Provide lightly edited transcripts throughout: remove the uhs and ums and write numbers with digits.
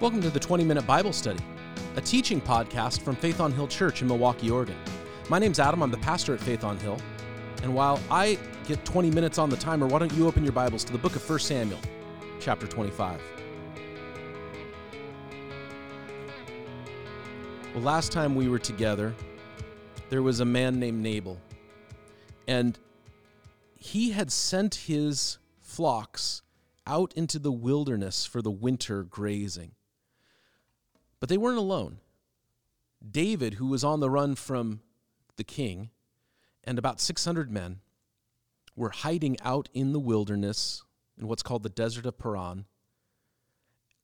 Welcome to the 20-Minute Bible Study, a teaching podcast from Faith on Hill Church in Milwaukee, Oregon. My name's Adam, I'm the pastor at Faith on Hill, and while I get 20 minutes on the timer, why don't you open your Bibles to the book of 1 Samuel, chapter 25. Well, last time we were together, there was a man named Nabal, and he had sent his flocks out into the wilderness for the winter grazing. But they weren't alone. David, who was on the run from the king, and about 600 men were hiding out in the wilderness in what's called the desert of Paran,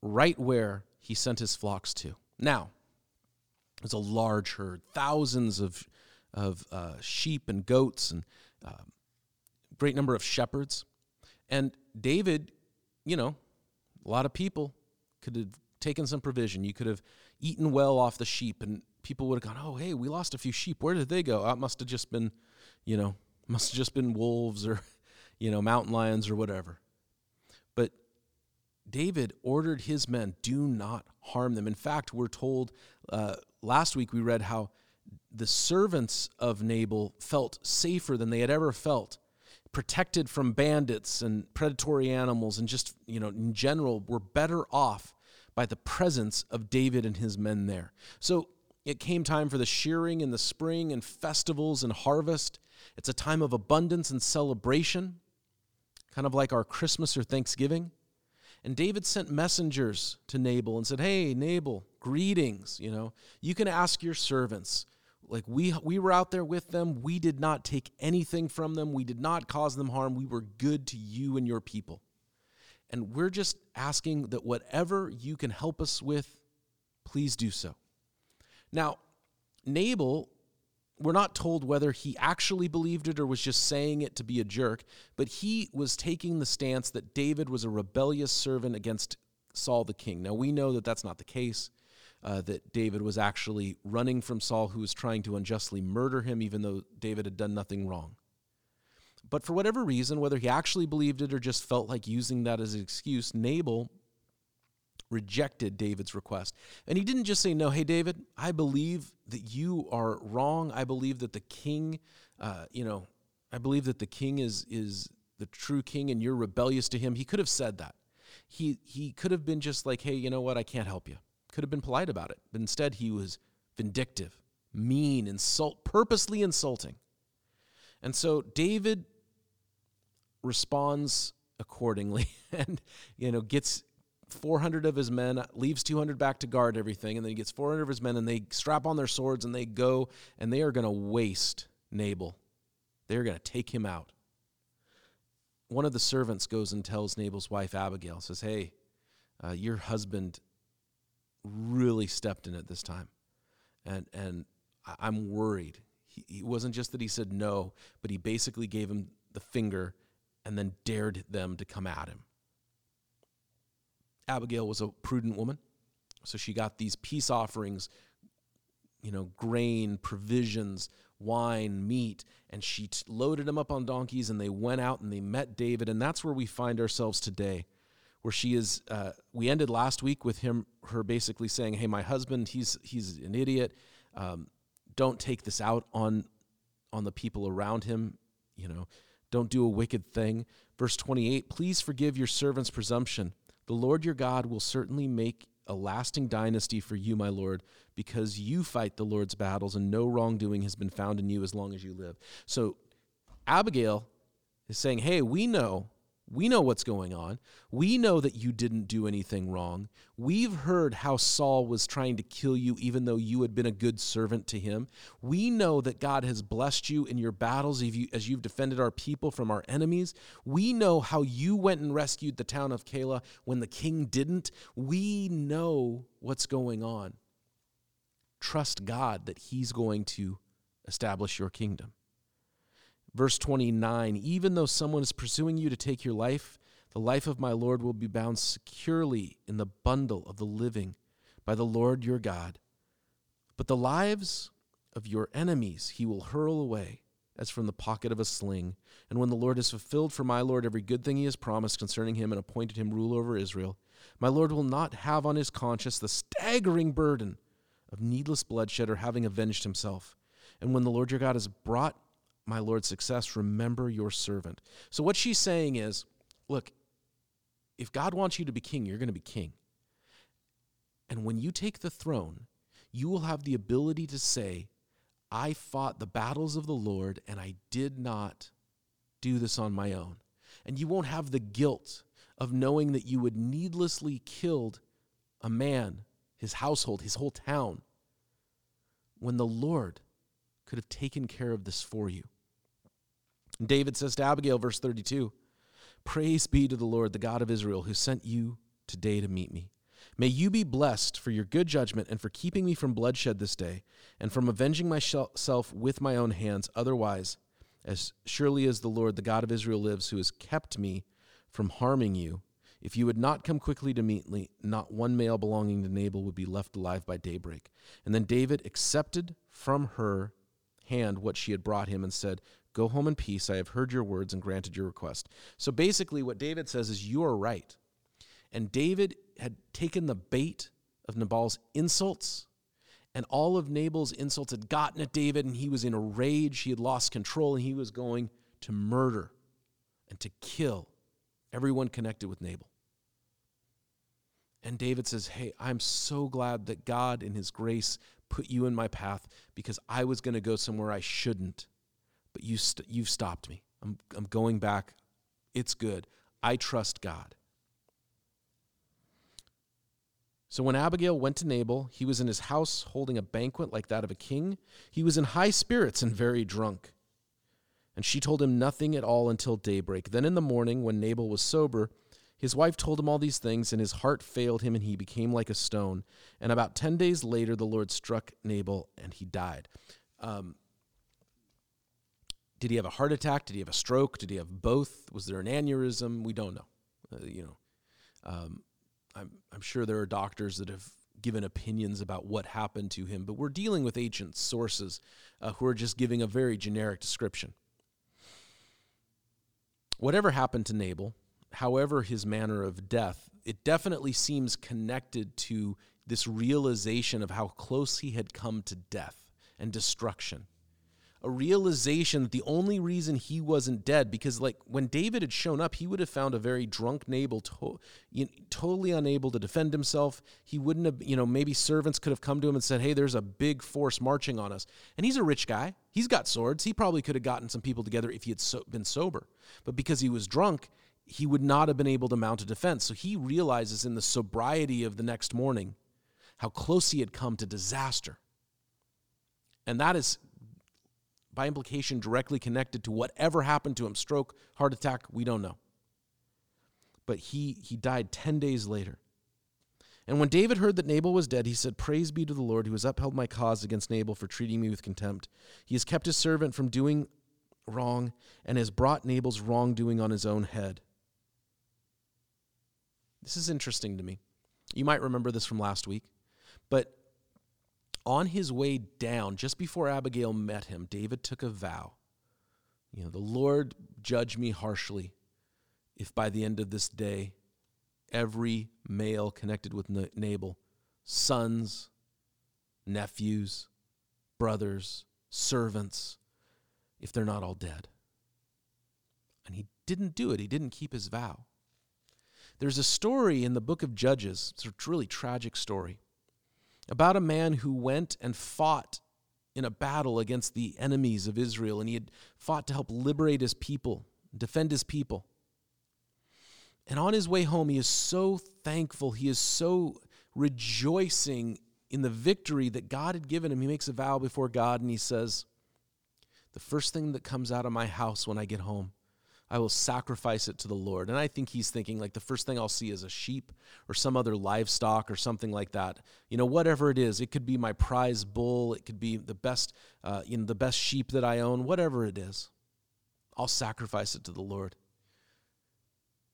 right where he sent his flocks to. Now, it was a large herd, thousands of sheep and goats and a great number of shepherds. And David, you know, a lot of people could have taken some provision. You could have eaten well off the sheep, and people would have gone, oh, hey, we lost a few sheep. Where did they go? Oh, it must have just been, wolves or, mountain lions or whatever. But David ordered his men, do not harm them. In fact, we're told last week we read how the servants of Nabal felt safer than they had ever felt, protected from bandits and predatory animals, and just, in general, were better off by the presence of David and his men there. So it came time for the shearing in the spring and festivals and harvest. It's a time of abundance and celebration, kind of like our Christmas or Thanksgiving. And David sent messengers to Nabal and said, hey, Nabal, greetings, You can ask your servants. Like, we were out there with them. We did not take anything from them. We did not cause them harm. We were good to you and your people. And we're just asking that whatever you can help us with, please do so. Now, Nabal, we're not told whether he actually believed it or was just saying it to be a jerk, but he was taking the stance that David was a rebellious servant against Saul the king. Now, we know that that's not the case, that David was actually running from Saul, who was trying to unjustly murder him, even though David had done nothing wrong. But for whatever reason, whether he actually believed it or just felt like using that as an excuse, Nabal rejected David's request. And he didn't just say, no, hey, David, I believe that you are wrong. I believe that the king, I believe that the king is the true king and you're rebellious to him. He could have said that. He could have been just like, hey, you know what? I can't help you. Could have been polite about it. But instead, he was vindictive, mean, purposely insulting. And so David responds accordingly and, gets 400 of his men, leaves 200 back to guard everything, and then he gets 400 of his men, and they strap on their swords, and they go, and they are going to waste Nabal. They're going to take him out. One of the servants goes and tells Nabal's wife, Abigail, says, hey, your husband really stepped in it this time, and I'm worried. It wasn't just that he said no, but he basically gave him the finger and then dared them to come at him. Abigail was a prudent woman, so she got these peace offerings, grain, provisions, wine, meat, and she loaded them up on donkeys, and they went out and they met David, and that's where we find ourselves today, where she is. We ended last week with her basically saying, hey, my husband, he's an idiot. Don't take this out on the people around him, Don't do a wicked thing. Verse 28, please forgive your servant's presumption. The Lord your God will certainly make a lasting dynasty for you, my Lord, because you fight the Lord's battles and no wrongdoing has been found in you as long as you live. So Abigail is saying, hey, we know what's going on. We know that you didn't do anything wrong. We've heard how Saul was trying to kill you even though you had been a good servant to him. We know that God has blessed you in your battles as you've defended our people from our enemies. We know how you went and rescued the town of Keilah when the king didn't. We know what's going on. Trust God that he's going to establish your kingdom. Verse 29, even though someone is pursuing you to take your life, the life of my Lord will be bound securely in the bundle of the living by the Lord your God. But the lives of your enemies he will hurl away as from the pocket of a sling. And when the Lord has fulfilled for my Lord every good thing he has promised concerning him and appointed him ruler over Israel, My Lord will not have on his conscience the staggering burden of needless bloodshed or having avenged himself. And when the Lord your God has brought my Lord success, remember your servant." So what she's saying is, look, if God wants you to be king, you're going to be king. And when you take the throne, you will have the ability to say, I fought the battles of the Lord and I did not do this on my own. And you won't have the guilt of knowing that you would needlessly killed a man, his household, his whole town, when the Lord could have taken care of this for you. And David says to Abigail, verse 32, "Praise be to the Lord, the God of Israel, who sent you today to meet me. May you be blessed for your good judgment and for keeping me from bloodshed this day and from avenging myself with my own hands. Otherwise, as surely as the Lord, the God of Israel lives, who has kept me from harming you, if you had not come quickly to meet me, not one male belonging to Nabal would be left alive by daybreak." And then David accepted from her hand what she had brought him and said, "Go home in peace. I have heard your words and granted your request." So basically what David says is, you are right. And David had taken the bait of Nabal's insults, and all of Nabal's insults had gotten at David, and he was in a rage. He had lost control, and he was going to murder and to kill everyone connected with Nabal. And David says, "Hey, I'm so glad that God in his grace put you in my path, because I was going to go somewhere I shouldn't, but you've stopped me. I'm going back. It's good. I trust God." So when Abigail went to Nabal, he was in his house holding a banquet like that of a king. He was in high spirits and very drunk. And she told him nothing at all until daybreak. Then in the morning, when Nabal was sober, his wife told him all these things, and his heart failed him, and he became like a stone. And about 10 days later, the Lord struck Nabal, and he died. Did he have a heart attack? Did he have a stroke? Did he have both? Was there an aneurysm? We don't know. I'm sure there are doctors that have given opinions about what happened to him, but we're dealing with ancient sources who are just giving a very generic description. Whatever happened to Nabal, however his manner of death, it definitely seems connected to this realization of how close he had come to death and destruction. A realization that the only reason he wasn't dead, because like when David had shown up, he would have found a very drunk Nabal, totally unable to defend himself. He wouldn't have, maybe servants could have come to him and said, "Hey, there's a big force marching on us." And he's a rich guy. He's got swords. He probably could have gotten some people together if he had been sober. But because he was drunk, he would not have been able to mount a defense. So he realizes in the sobriety of the next morning how close he had come to disaster. And that is, by implication, directly connected to whatever happened to him, stroke, heart attack, we don't know. But he died 10 days later. And when David heard that Nabal was dead, he said, "Praise be to the Lord, who has upheld my cause against Nabal for treating me with contempt. He has kept his servant from doing wrong and has brought Nabal's wrongdoing on his own head." This is interesting to me. You might remember this from last week, but on his way down, just before Abigail met him, David took a vow. "The Lord judge me harshly if by the end of this day, every male connected with Nabal, sons, nephews, brothers, servants, if they're not all dead." And he didn't do it. He didn't keep his vow. There's a story in the book of Judges, it's a really tragic story, about a man who went and fought in a battle against the enemies of Israel, and he had fought to help liberate his people, defend his people. And on his way home, he is so thankful, he is so rejoicing in the victory that God had given him. He makes a vow before God, and he says, "The first thing that comes out of my house when I get home, I will sacrifice it to the Lord." And I think he's thinking like the first thing I'll see is a sheep or some other livestock or something like that. Whatever it is, it could be my prize bull. It could be the best, the best sheep that I own, whatever it is, I'll sacrifice it to the Lord.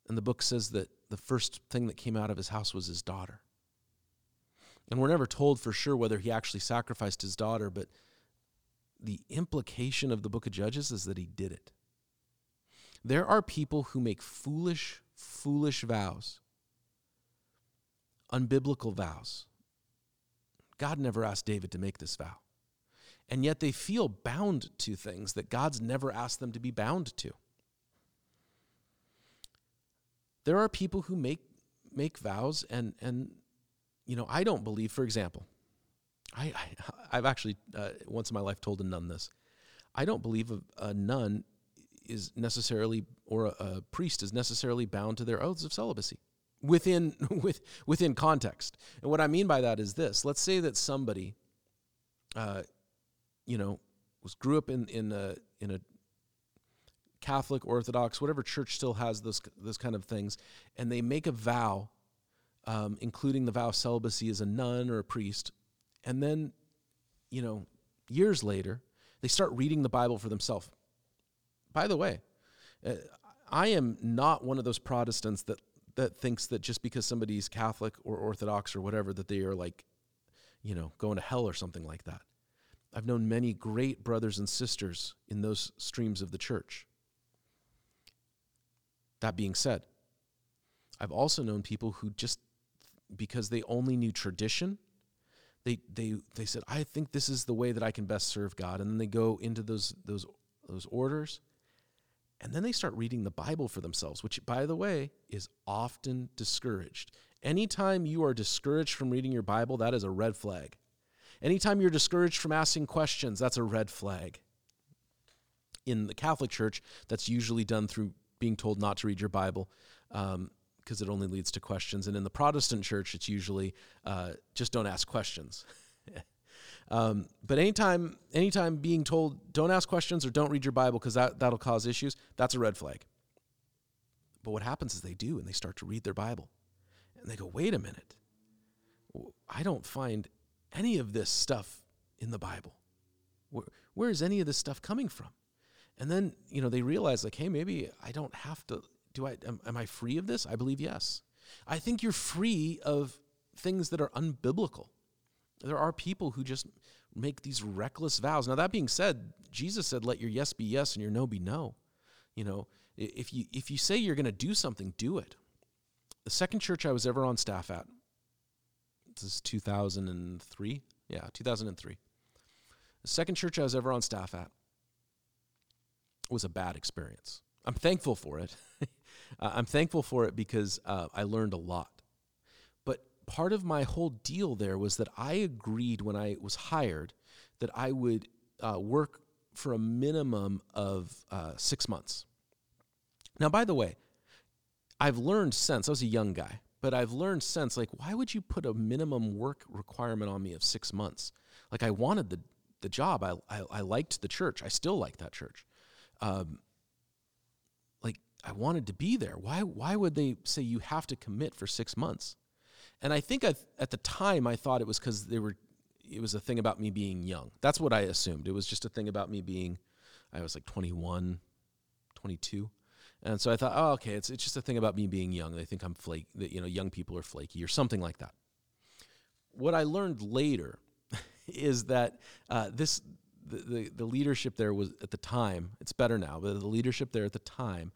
And the book says that the first thing that came out of his house was his daughter. And we're never told for sure whether he actually sacrificed his daughter, but the implication of the book of Judges is that he did it. There are people who make foolish vows unbiblical vows. God never asked David to make this vow. And yet they feel bound to things that God's never asked them to be bound to. There are people who make vows and you know, I don't believe, for example, I've actually once in my life told a nun this. I don't believe a nun is necessarily, or a priest is necessarily bound to their oaths of celibacy within context. And what I mean by that is this. Let's say that somebody, grew up in a Catholic, Orthodox, whatever church still has those kind of things, and they make a vow, including the vow of celibacy as a nun or a priest, and then, years later, they start reading the Bible for themselves. By the way, I am not one of those Protestants that thinks that just because somebody's Catholic or Orthodox or whatever, that they are going to hell or something like that. I've known many great brothers and sisters in those streams of the church. That being said, I've also known people who just, because they only knew tradition, they said, I think this is the way that I can best serve God. And then they go into those orders, and then they start reading the Bible for themselves, which, by the way, is often discouraged. Anytime you are discouraged from reading your Bible, that is a red flag. Anytime you're discouraged from asking questions, that's a red flag. In the Catholic Church, that's usually done through being told not to read your Bible, because it only leads to questions. And in the Protestant church, it's usually just don't ask questions. But anytime being told don't ask questions or don't read your Bible because that'll cause issues, that's a red flag. But what happens is they do, and they start to read their Bible. And they go, wait a minute. I don't find any of this stuff in the Bible. Where is any of this stuff coming from? And then, they realize, like, hey, maybe I don't have to. Am I free of this? I believe yes. I think you're free of things that are unbiblical. There are people who just make these reckless vows. Now, that being said, Jesus said, let your yes be yes and your no be no. If you say you're going to do something, do it. The second church I was ever on staff at, this is 2003. Yeah, 2003. The second church I was ever on staff at was a bad experience. I'm thankful for it. I'm thankful for it because I learned a lot. But part of my whole deal there was that I agreed when I was hired that I would work for a minimum of 6 months. Now, by the way, I've learned since, I was a young guy, but I've learned since, like, why would you put a minimum work requirement on me of 6 months? Like, I wanted the job. I liked the church. I still like that church. I wanted to be there. Why would they say you have to commit for 6 months? And I think at the time I thought it was because it was a thing about me being young. That's what I assumed. It was just a thing about me being, I was like 21, 22. And so I thought, oh, okay, it's just a thing about me being young. They think I'm flaky, that, young people are flaky or something like that. What I learned later is that the leadership there was, at the time, it's better now, but the leadership there at the time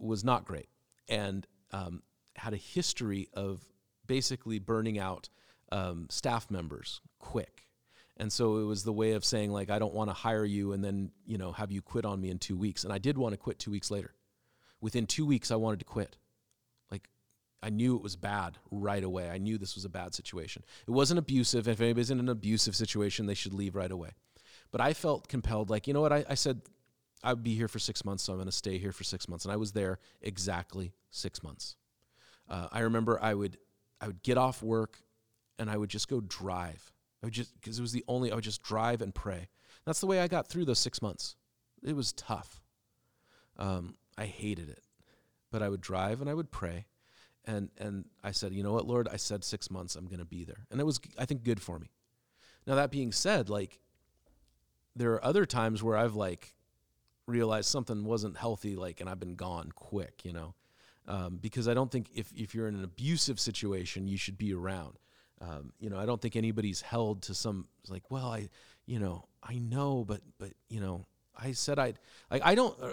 was not great, and had a history of basically burning out staff members quick. And so it was the way of saying, like, I don't want to hire you and then, have you quit on me in 2 weeks. And I did want to quit 2 weeks later. Within 2 weeks, I wanted to quit. Like, I knew it was bad right away. I knew this was a bad situation. It wasn't abusive. If anybody's in an abusive situation, they should leave right away. But I felt compelled, like, you know what? I said I would be here for 6 months, so I'm going to stay here for 6 months. And I was there exactly 6 months. I remember I would get off work and I would just go drive. I would just drive and pray. That's the way I got through those 6 months. It was tough. I hated it, but I would drive and I would pray. And I said, you know what, Lord, I said 6 months, I'm going to be there. And it was, I think, good for me. Now, that being said, like, there are other times where I've, like, realized something wasn't healthy, like, and I've been gone quick, because I don't think if you're in an abusive situation, you should be around. I don't think anybody's held to some, like, well, I know, but I said I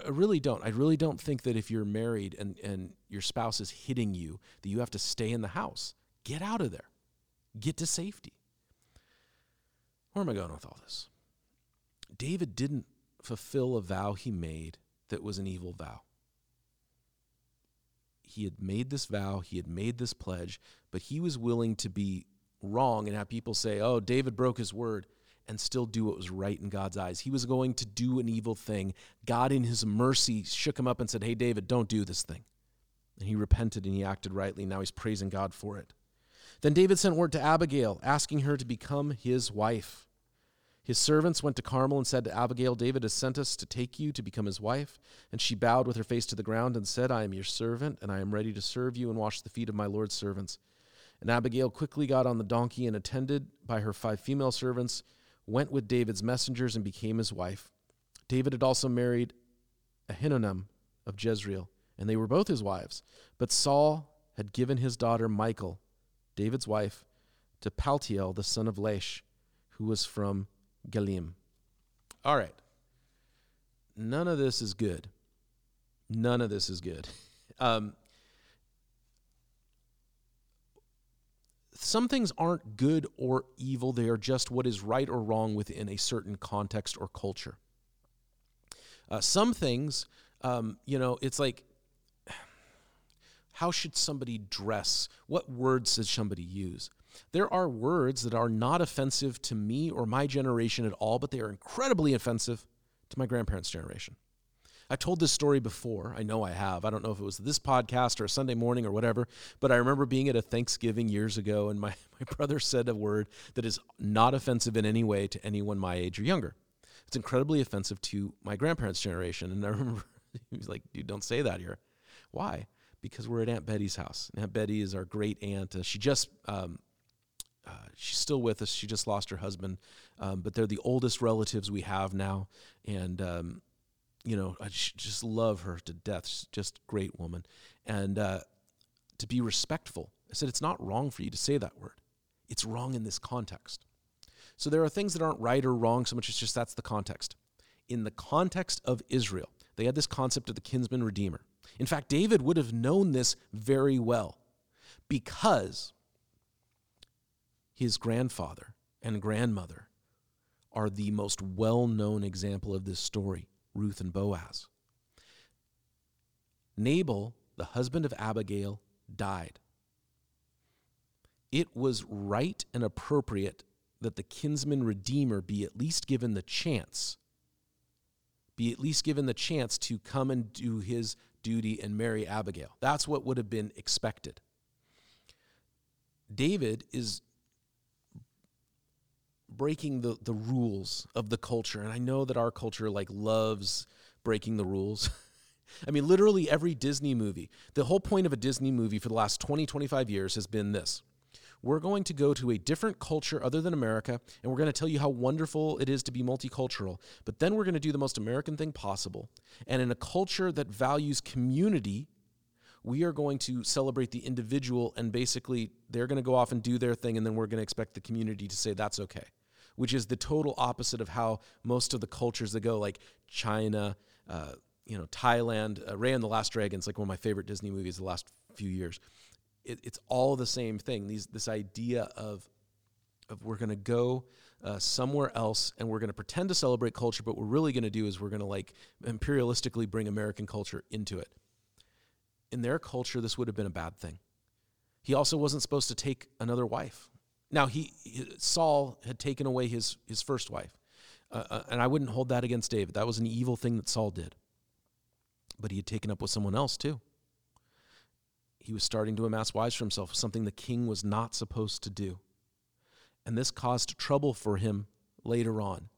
really don't think that if you're married and your spouse is hitting you, that you have to stay in the house. Get out of there. Get to safety. Where am I going with all this? David didn't fulfill a vow he made that was an evil vow. He had made this vow, he had made this pledge, but he was willing to be wrong and have people say, oh, David broke his word, and still do what was right in God's eyes. He was going to do an evil thing. God, in his mercy, shook him up and said, hey, David, don't do this thing. And he repented and he acted rightly. Now he's praising God for it. Then David sent word to Abigail, asking her to become his wife. His servants went to Carmel and said to Abigail, David has sent us to take you to become his wife. And she bowed with her face to the ground and said, I am your servant, and I am ready to serve you and wash the feet of my Lord's servants. And Abigail quickly got on the donkey and, attended by her 5 female servants, went with David's messengers and became his wife. David had also married Ahinoam of Jezreel, and they were both his wives. But Saul had given his daughter Michal, David's wife, to Paltiel, the son of Laish, who was from Galim. All right. None of this is good. None of this is good. Some things aren't good or evil. They are just what is right or wrong within a certain context or culture. Some things, it's like, how should somebody dress? What words should somebody use? There are words that are not offensive to me or my generation at all, but they are incredibly offensive to my grandparents' generation. I told this story before. I know I have. I don't know if it was this podcast or a Sunday morning or whatever, but I remember being at a Thanksgiving years ago, and my brother said a word that is not offensive in any way to anyone my age or younger. It's incredibly offensive to my grandparents' generation, and I remember he was like, dude, don't say that here. Why? Because we're at Aunt Betty's house. Aunt Betty is our great aunt. She's still with us. She just lost her husband, but they're the oldest relatives we have now, and I just love her to death. She's just a great woman. And to be respectful, I said, it's not wrong for you to say that word. It's wrong in this context. So there are things that aren't right or wrong so much. It's just that's the context. In the context of Israel, they had this concept of the kinsman redeemer. In fact, David would have known this very well because his grandfather and grandmother are the most well-known example of this story. Ruth and Boaz. Nabal, the husband of Abigail, died. It was right and appropriate that the kinsman redeemer be at least given the chance to come and do his duty and marry Abigail. That's what would have been expected. David is breaking the rules of the culture. And I know that our culture loves breaking the rules. I mean, literally every Disney movie, the whole point of a Disney movie for the last 20, 25 years has been this. We're going to go to a different culture other than America, and we're going to tell you how wonderful it is to be multicultural. But then we're going to do the most American thing possible. And in a culture that values community, we are going to celebrate the individual, and basically they're going to go off and do their thing, and then we're going to expect the community to say that's okay. Which is the total opposite of how most of the cultures that go, like China, Thailand, Raya and the Last Dragon is like one of my favorite Disney movies the last few years. It's all the same thing. This idea of we're going to go somewhere else and we're going to pretend to celebrate culture, but what we're really going to do is we're going to imperialistically bring American culture into it. In their culture, this would have been a bad thing. He also wasn't supposed to take another wife. Now, Saul had taken away his first wife, and I wouldn't hold that against David. That was an evil thing that Saul did. But he had taken up with someone else, too. He was starting to amass wives for himself, something the king was not supposed to do. And this caused trouble for him later on.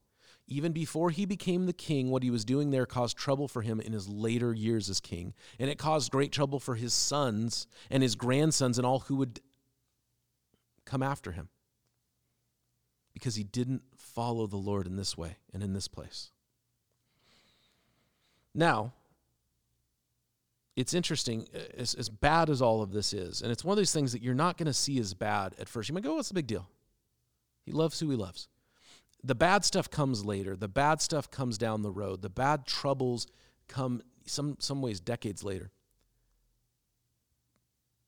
Even before he became the king, what he was doing there caused trouble for him in his later years as king. And it caused great trouble for his sons and his grandsons and all who would come after him, because he didn't follow the Lord in this way and in this place. Now, it's interesting, as bad as all of this is, and it's one of those things that you're not going to see as bad at first. You might go, what's the big deal? He loves who he loves. The bad stuff comes later. The bad stuff comes down the road. The bad troubles come some ways decades later.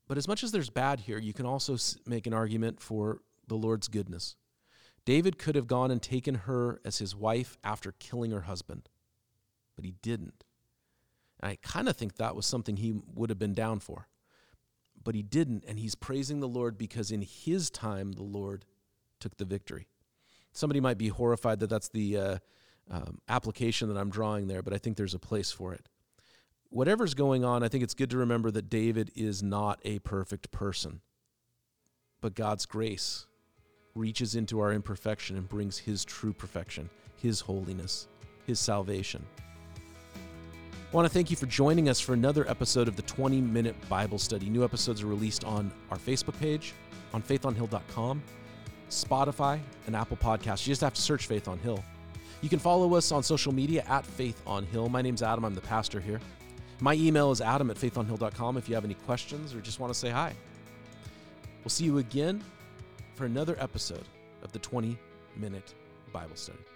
But as much as there's bad here, you can also make an argument for the Lord's goodness. David could have gone and taken her as his wife after killing her husband, but he didn't. And I kind of think that was something he would have been down for, but he didn't. And he's praising the Lord because in his time, the Lord took the victory. Somebody might be horrified that that's the application that I'm drawing there, but I think there's a place for it. Whatever's going on, I think it's good to remember that David is not a perfect person, but God's grace reaches into our imperfection and brings his true perfection, his holiness, his salvation. I want to thank you for joining us for another episode of the 20-Minute Bible Study. New episodes are released on our Facebook page, on faithonhill.com, Spotify, and Apple Podcasts. You just have to search Faith on Hill. You can follow us on social media at Faith on Hill. My name's Adam. I'm the pastor here. My email is adam@faithonhill.com if you have any questions or just want to say hi. We'll see you again for another episode of the 20-Minute Bible Study.